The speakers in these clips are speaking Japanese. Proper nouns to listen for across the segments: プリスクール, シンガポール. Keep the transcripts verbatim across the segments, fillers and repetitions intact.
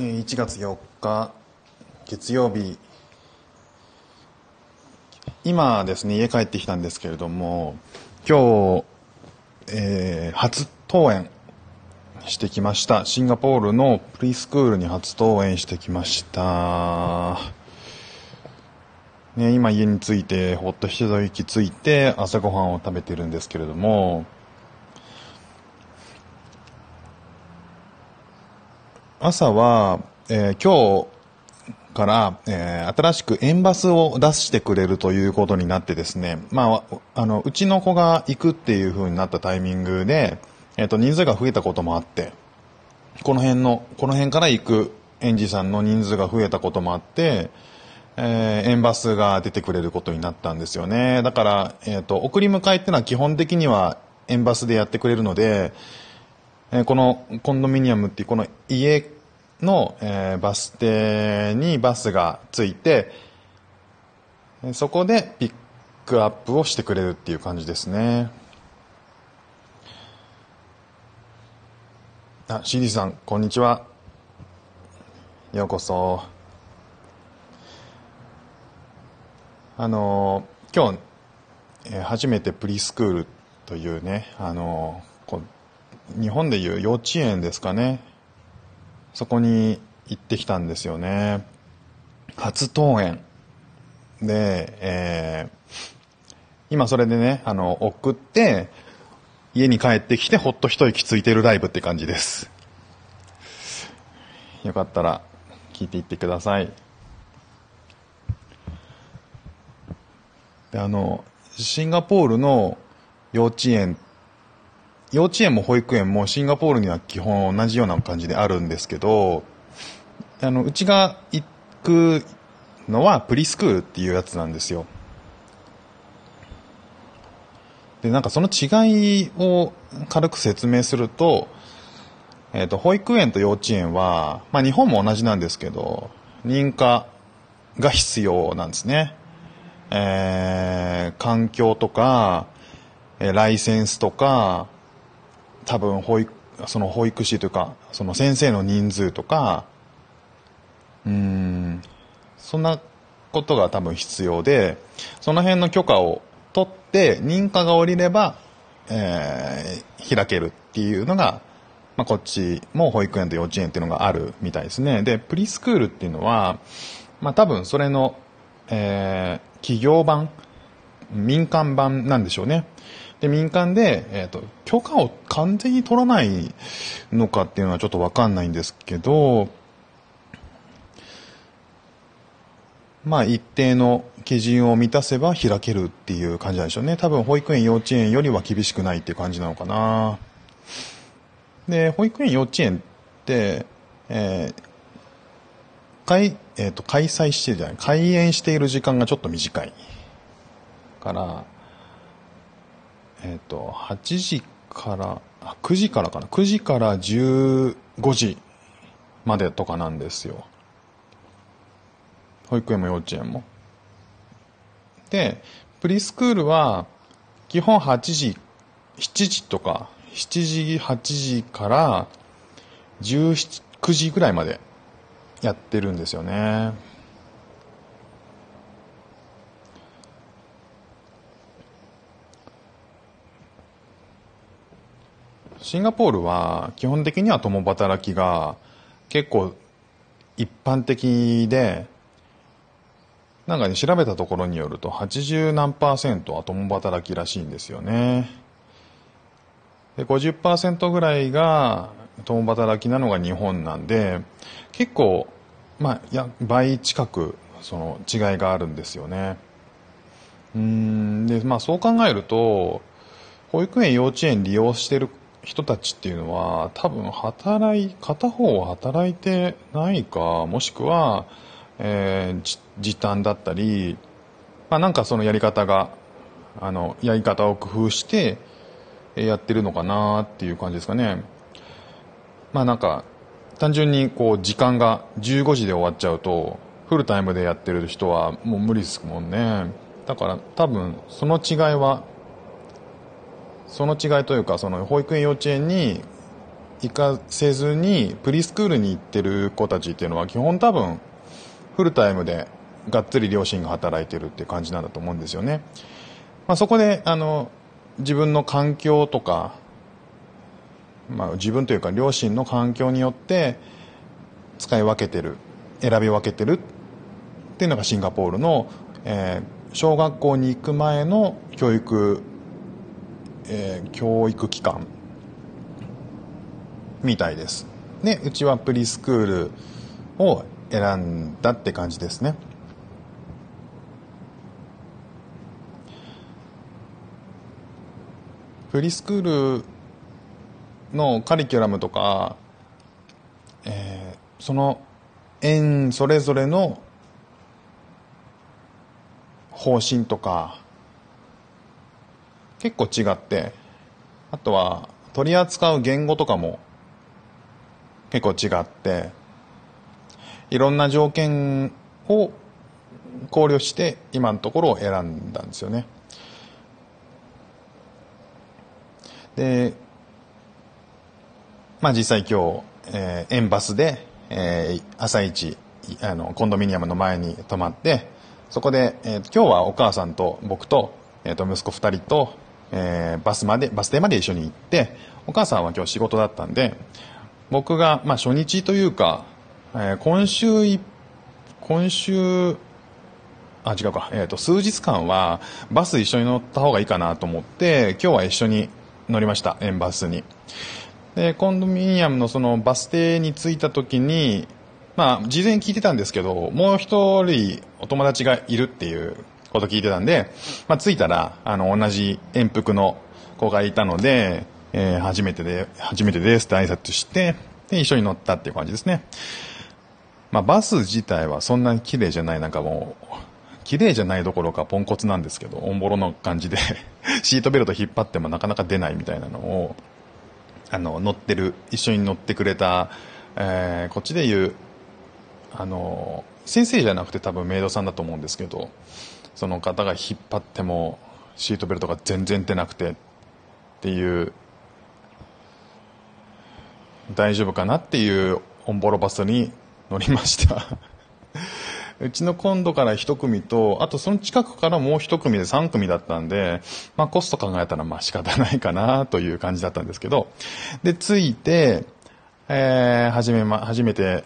いちがつよっか月曜日、今ですね家帰ってきたんですけれども、今日、えー、初登園してきました。シンガポールのプリスクールに初登園してきました、ね、今家に着いてほっと一息ついて朝ごはんを食べてるんですけれども、朝は、えー、今日から、えー、新しく園バスを出してくれるということになってですね、まあ、あのうちの子が行くっていう風になったタイミングで、えーと、人数が増えたこともあって、この辺の、この辺から行く園児さんの人数が増えたこともあって、えー、園バスが出てくれることになったんですよね。だから、えーと、送り迎えっていうのは基本的には園バスでやってくれるので、このコンドミニアムっていうこの家のバス停にバスがついて、そこでピックアップをしてくれるっていう感じですね。あ、シーディー さんこんにちは、ようこそ。あの今日初めてプリスクールというね、あのこう日本でいう幼稚園ですかね、そこに行ってきたんですよね。初登園で、えー、今それでね、あの送って家に帰ってきてほっと一息ついてるライブって感じです。よかったら聞いていってください。で、あのシンガポールの幼稚園って幼稚園も保育園もシンガポールには基本同じような感じであるんですけど、あのうちが行くのはプリスクールっていうやつなんですよ。で、なんかその違いを軽く説明すると、えっと、保育園と幼稚園は、まあ日本も同じなんですけど、認可が必要なんですね。えー、環境とか、ライセンスとか、多分保育、その保育士というかその先生の人数とか、うーん、そんなことが多分必要で、その辺の許可を取って認可が下りれば、えー、開けるっていうのが、まあ、こっちも保育園と幼稚園っていうのがあるみたいですね。で、プリスクールっていうのは、まあ、多分それの、えー、企業版、民間版なんでしょうね。で、民間で、えーと、許可を完全に取らないのかっていうのはちょっとわかんないんですけど、まあ一定の基準を満たせば開けるっていう感じなんでしょうね。多分保育園幼稚園よりは厳しくないっていう感じなのかな。で、保育園幼稚園って、えー開えーと、開催してるじゃない、開園している時間がちょっと短いから。えーと、はちじから、あ、くじからかな。くじからじゅうごじまでとかなんですよ。保育園も幼稚園も。で、プリスクールは、基本はちじ、しちじとか、しちじ、はちじからじゅうしち、くじぐらいまでやってるんですよね。シンガポールは基本的には共働きが結構一般的で、なんかね、調べたところによるとはちじゅうなんパーセントは共働きらしいんですよね。で、ごじゅっパーセント ぐらいが共働きなのが日本なんで、結構、まあ、いや倍近くその違いがあるんですよね。うーん、で、まあ、そう考えると保育園幼稚園利用してる人たちっていうのは多分働い片方は働いてないか、もしくは、えー、時短だったり、まあ、なんかそのやり方があのやり方を工夫してやってるのかなっていう感じですかね。まあなんか単純にこう時間がじゅうごじで終わっちゃうとフルタイムでやってる人はもう無理ですもんね。だから多分その違いはその違いというか、その保育園幼稚園に行かせずにプリスクールに行ってる子たちっていうのは基本多分フルタイムでがっつり両親が働いてるっていう感じなんだと思うんですよね。まあ、そこであの自分の環境とか、まあ、自分というか両親の環境によって使い分けてる、選び分けてるっていうのがシンガポールの、えー、小学校に行く前の教育、えー、教育機関みたいです。で、うちはプリスクールを選んだって感じですね。プリスクールのカリキュラムとか、えー、その園それぞれの方針とか結構違って、あとは取り扱う言語とかも結構違って、いろんな条件を考慮して今のところを選んだんですよね。で、まあ、実際今日、えー、園バスで、えー、朝一あのコンドミニアムの前に泊まって、そこで、えー、今日はお母さんと僕と、えー、と息子ふたりと、えー、バスまでバス停まで一緒に行って、お母さんは今日仕事だったんで、僕が、まあ、初日というか、えー、今週い今週あ違うか、えー、と数日間はバス一緒に乗った方がいいかなと思って、今日は一緒に乗りました、園バスに。で、コンドミニアムのそのバス停に着いた時に、まあ事前に聞いてたんですけど、もう一人お友達がいるっていうこと聞いてたんで、まあ、着いたらあの同じ遠服の子がいたので、えー、初めてで初めてですって挨拶して、で一緒に乗ったっていう感じですね。まあバス自体はそんなに綺麗じゃない、なんかもう綺麗じゃないどころかポンコツなんですけど、オンボロの感じでシートベルト引っ張ってもなかなか出ないみたいなのを、あの乗ってる一緒に乗ってくれた、えー、こっちでいうあの先生じゃなくて多分メイドさんだと思うんですけど、その方が引っ張ってもシートベルトが全然出なくてっていう、大丈夫かなっていうオンボロバスに乗りましたうちの今度から一組と、あとその近くからもう一組で三組だったんで、まあコスト考えたらまあ仕方ないかなという感じだったんですけど、で、着いて、えー、初めま、初めて、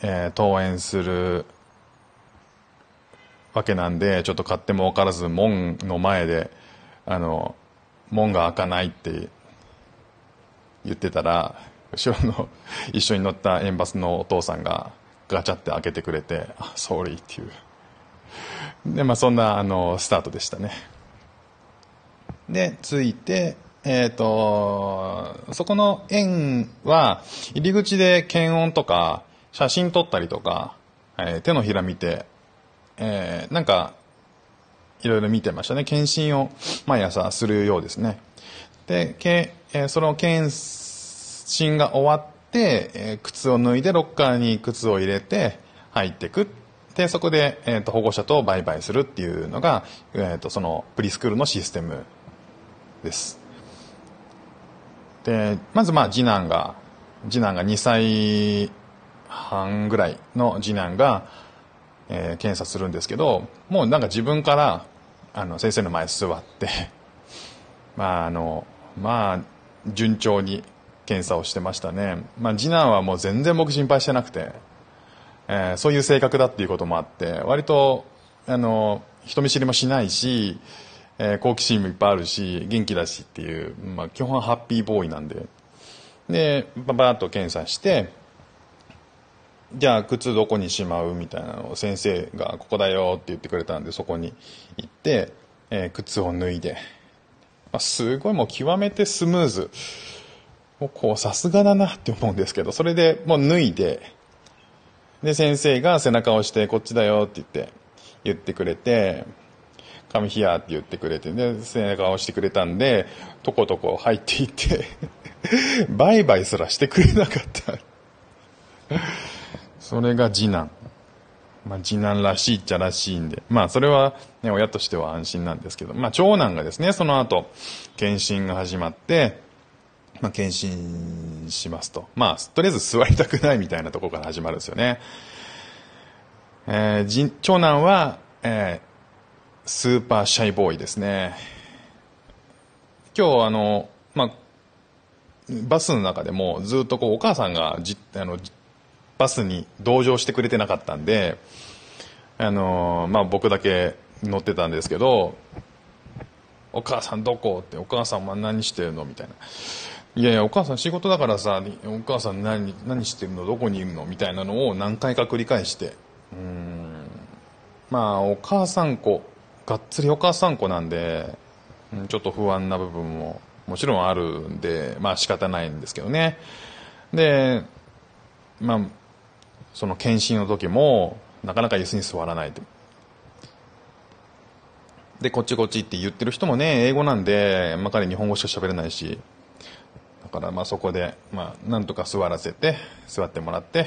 えー、登園するわけなんで、ちょっと勝手も分からず門の前で、あの、門が開かないって言ってたら、後ろの一緒に乗った園バスのお父さんが、ガチャって開けてくれて、あ、ソーリーっていう。で、まあそんなあのスタートでしたね。で、着いて、えっと、そこの園は入り口で検温とか写真撮ったりとか、えー、手のひら見て、えー、なんかいろいろ見てましたね。検診を毎朝するようですね。で、け、えー、その検診が終わって、で、えー、靴を脱いでロッカーに靴を入れて入ってくって、そこで、えー、と保護者とバイバイするっていうのが、えー、とそのプリスクールのシステムです。で、まずまあ次男が次男がにさいはんぐらいの次男が、えー、検査するんですけど、もうなんか自分からあの先生の前座ってまああのまあ順調に検査をしてましたね。まあ、次男はもう全然僕心配してなくて、えー、そういう性格だっていうこともあって、割とあの人見知りもしないし、えー、好奇心もいっぱいあるし、元気だしっていう、まあ、基本はハッピーボーイなんで、でババーッと検査して、じゃあ靴どこにしまうみたいなのを先生がここだよって言ってくれたんで、そこに行って、えー、靴を脱いで、まあ、すごいもう極めてスムーズ。こうさすがだなって思うんですけど、それでもう脱いで、で先生が背中を押してこっちだよって言って言ってくれて、カムヒアって言ってくれて、で背中を押してくれたんで、とことこ入っていってバイバイすらしてくれなかったそれが次男、まあ、次男らしいっちゃらしいんで、まあそれは、ね、親としては安心なんですけど、まあ長男がですね、その後検診が始まって、まあ、検診しますと。まあ、とりあえず座りたくないみたいなところから始まるんですよね。えー、長男は、えー、スーパーシャイボーイですね。今日あの、まあ、バスの中でもずっとこうお母さんがじあのバスに同乗してくれてなかったんで、あのーまあ、僕だけ乗ってたんですけど、お母さんどこって、お母さんは何してるのみたいな。いやいや、お母さん仕事だからさ、お母さん 何, 何してるの、どこにいるのみたいなのを何回か繰り返して、うーん、まあお母さん子、がっつりお母さん子なんで、ちょっと不安な部分ももちろんあるんで、まあ仕方ないんですけどね。で、まあその検診の時もなかなか椅子に座らないと。で、こっちこっちって言ってる人もね、英語なんで、まあ、彼日本語しか喋れないし、だからまあそこで、まあ、なんとか座らせて、座ってもらって、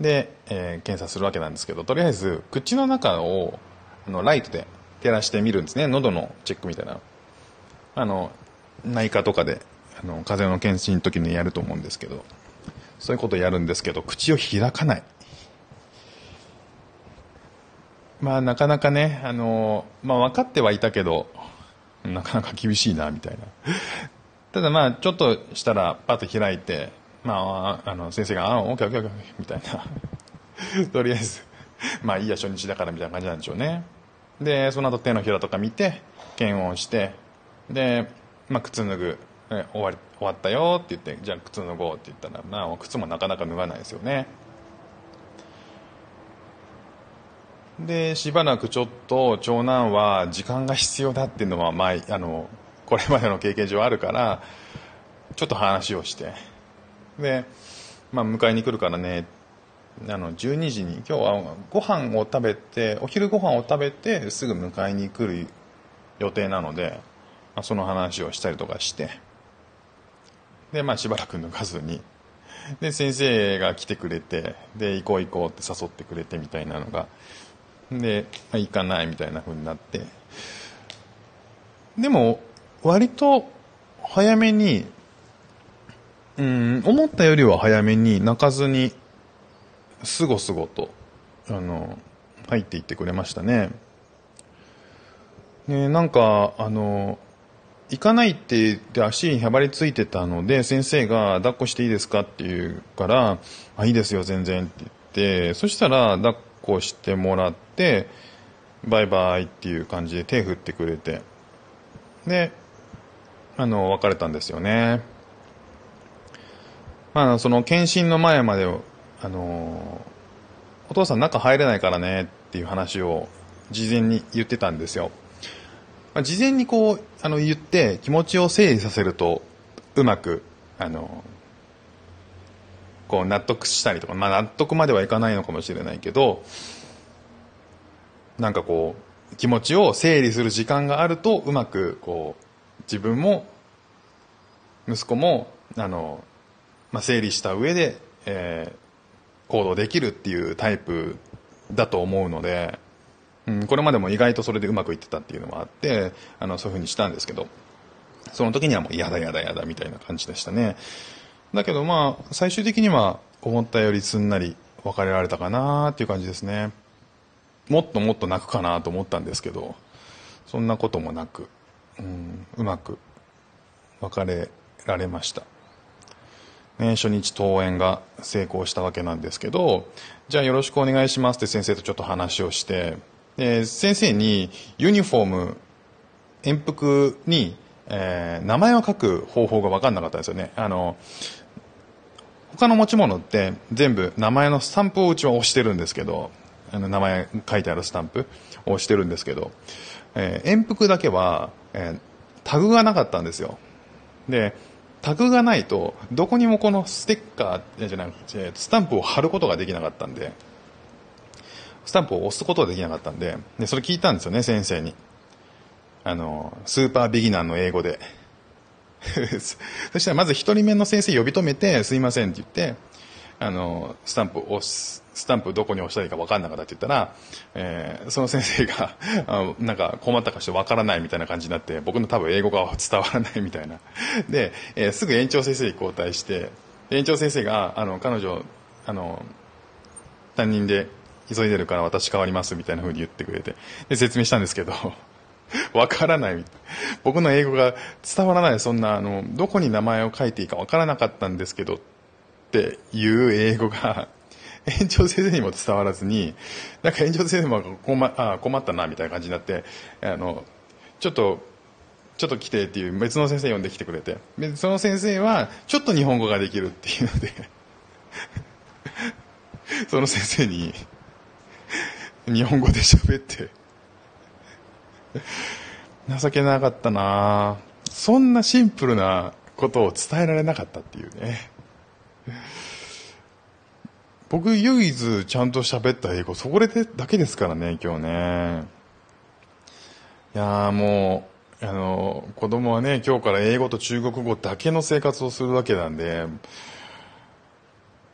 で、えー、検査するわけなんですけど、とりあえず口の中をあのライトで照らしてみるんですね。喉のチェックみたいな、あの内科とかであの風邪の検診の時にやると思うんですけど、そういうことをやるんですけど、口を開かない。まあなかなかね、あのー、まあ分かってはいたけど、なかなか厳しいなみたいな。ただまあちょっとしたらパッと開いて、まああの先生があオッケーオッケーオッケーみたいな。とりあえずまあいいや初日だからみたいな感じなんでしょうね。でその後手のひらとか見て検温して、でまあ靴脱ぐ、ね、終わり終わったよって言って、じゃあ靴脱ごうって言ったら、まあ靴もなかなか脱がないですよね。でしばらくちょっと長男は時間が必要だっていうのは、まあ、あのこれまでの経験上あるから、ちょっと話をして、で、まあ、迎えに来るからね、あのじゅうにじに今日はご飯を食べて、お昼ご飯を食べてすぐ迎えに来る予定なので、まあ、その話をしたりとかして、で、まあ、しばらく抜かずに、で先生が来てくれて、で行こう行こうって誘ってくれてみたいなのが、で行かないみたいな風になって、でも割と早めに、うん、思ったよりは早めに泣かずにすごすごとあの入っていってくれましたね。ね、なんかあの行かないって言って足にへばりついてたので、先生が抱っこしていいですかって言うから、あいいですよ全然って言って、そしたら抱っここうしてもらって、バイバイっていう感じで手振ってくれて、であの別れたんですよね。まあその検診の前まで、あのお父さん中入れないからねっていう話を事前に言ってたんですよ。まあ、事前にこうあの言って気持ちを整理させると、うまくあのこう納得したりとか、まあ、納得まではいかないのかもしれないけど、なんかこう気持ちを整理する時間があると、うまくこう自分も息子もあの、まあ、整理した上で、えー、行動できるっていうタイプだと思うので、うん、これまでも意外とそれでうまくいってたっていうのもあって、あのそういうふうにしたんですけど、その時にはもうやだやだやだみたいな感じでしたね。だけどまあ最終的には思ったよりすんなり別れられたかなっていう感じですね。もっともっと泣くかなと思ったんですけど、そんなこともなく、うん、うまく別れられました、ね。初日登園が成功したわけなんですけど、じゃあよろしくお願いしますって先生とちょっと話をして、で先生にユニフォーム、遠服に、えー、名前を書く方法が分かんなかったですよね。あの他の持ち物って全部名前のスタンプをうちは押してるんですけど、あの名前書いてあるスタンプを押してるんですけど、えー、遠服だけは、えー、タグがなかったんですよ。でタグがないとどこにもこのステッカーじゃない、スタンプを貼ることができなかったんで、スタンプを押すことができなかったんで、でそれ聞いたんですよね、先生に。あのスーパービギナーの英語でそしたらまずひとりめの先生呼び止めて、すいませんって言って、あのスタンプを押す、スタンプどこに押したらいいか分かんなかったって言ったら、えー、その先生があのなんか困ったかして分からないみたいな感じになって、僕の多分英語が伝わらないみたいなで、えー、すぐ園長先生に交代して、で園長先生があの彼女あの担任で急いでるから私代わりますみたいな風に言ってくれて、で説明したんですけどわからない、僕の英語が伝わらない、そんなあのどこに名前を書いていいかわからなかったんですけどっていう英語が園長先生にも伝わらずに、なんか園長先生も 困, あ困ったなみたいな感じになって、あのちょっとちょっと来てっていう別の先生呼んできてくれて、その先生はちょっと日本語ができるっていうのでその先生に日本語で喋って情けなかったな、そんなシンプルなことを伝えられなかったっていうね。僕唯一ちゃんと喋った英語そこでだけですからね今日ね。いやもうあの子供はね今日から英語と中国語だけの生活をするわけなんで、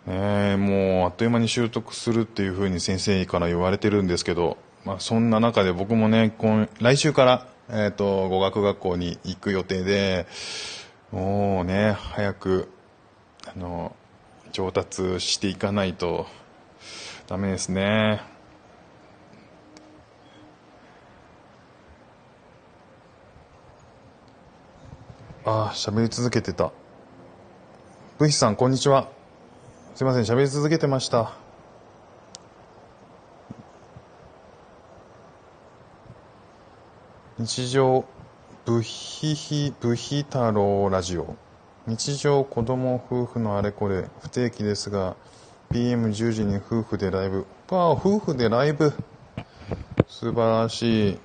ね、もうあっという間に習得するっていう風に先生から言われてるんですけど、まあ、そんな中で僕もね今来週から、えーと、語学学校に行く予定で、もうね早くあの上達していかないとダメですね。ああ、喋り続けてた。ブヒさんこんにちは。すいません、喋り続けてました。日常ブヒヒブヒ太郎ラジオ。日常子供夫婦のあれこれ不定期ですが ピーエムじゅう 時に夫婦でライブ。わあ、夫婦でライブ素晴らしい。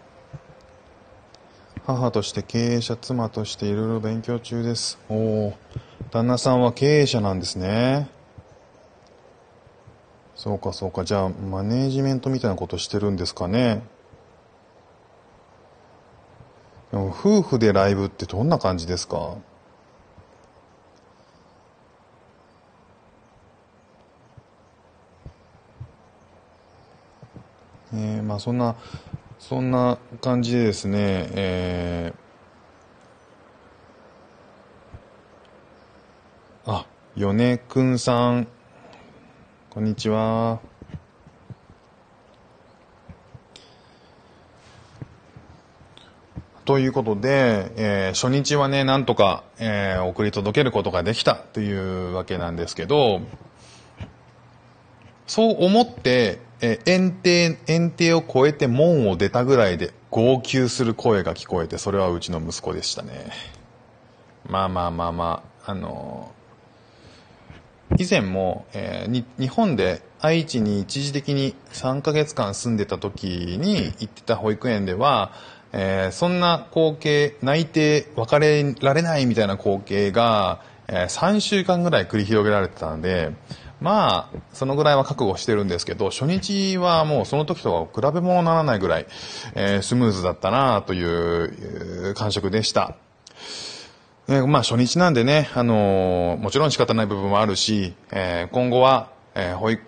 母として経営者、妻としていろいろ勉強中です。おお、旦那さんは経営者なんですね。そうかそうか、じゃあマネージメントみたいなことしてるんですかね。でも夫婦でライブってどんな感じですか。えーまあ、そんなそんな感じでですね、えー、あ、よねくんさんこんにちは。ということで、えー、初日はねなんとか、えー、送り届けることができたというわけなんですけど、そう思ってえー、園庭、園庭を越えて門を出たぐらいで号泣する声が聞こえて、それはうちの息子でしたね。まあまあまあまあ、あのー、以前も、えー、に日本で愛知に一時的にさんかげつかん住んでた時に行ってた保育園では、えー、そんな光景、泣いて別れられないみたいな光景が、えー、さんしゅうかんぐらい繰り広げられてたので、まあそのぐらいは覚悟してるんですけど、初日はもうその時とは比べ物にならないぐらい、えー、スムーズだったなという感触でした、えー、まあ初日なんでね、あのー、もちろん仕方ない部分もあるし、えー、今後は、えー、保育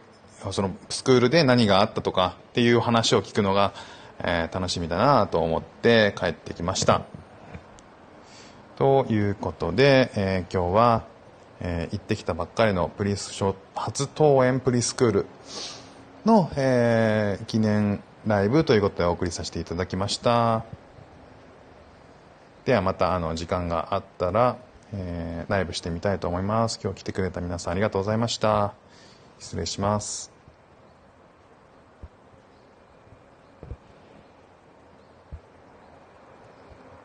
そのスクールで何があったとかっていう話を聞くのが、えー、楽しみだなと思って帰ってきましたということで、えー、今日はえー、行ってきたばっかりのプリス初登園プリスクールの、えー、記念ライブということでお送りさせていただきました。ではまたあの時間があったら、えー、ライブしてみたいと思います。今日来てくれた皆さんありがとうございました。失礼します。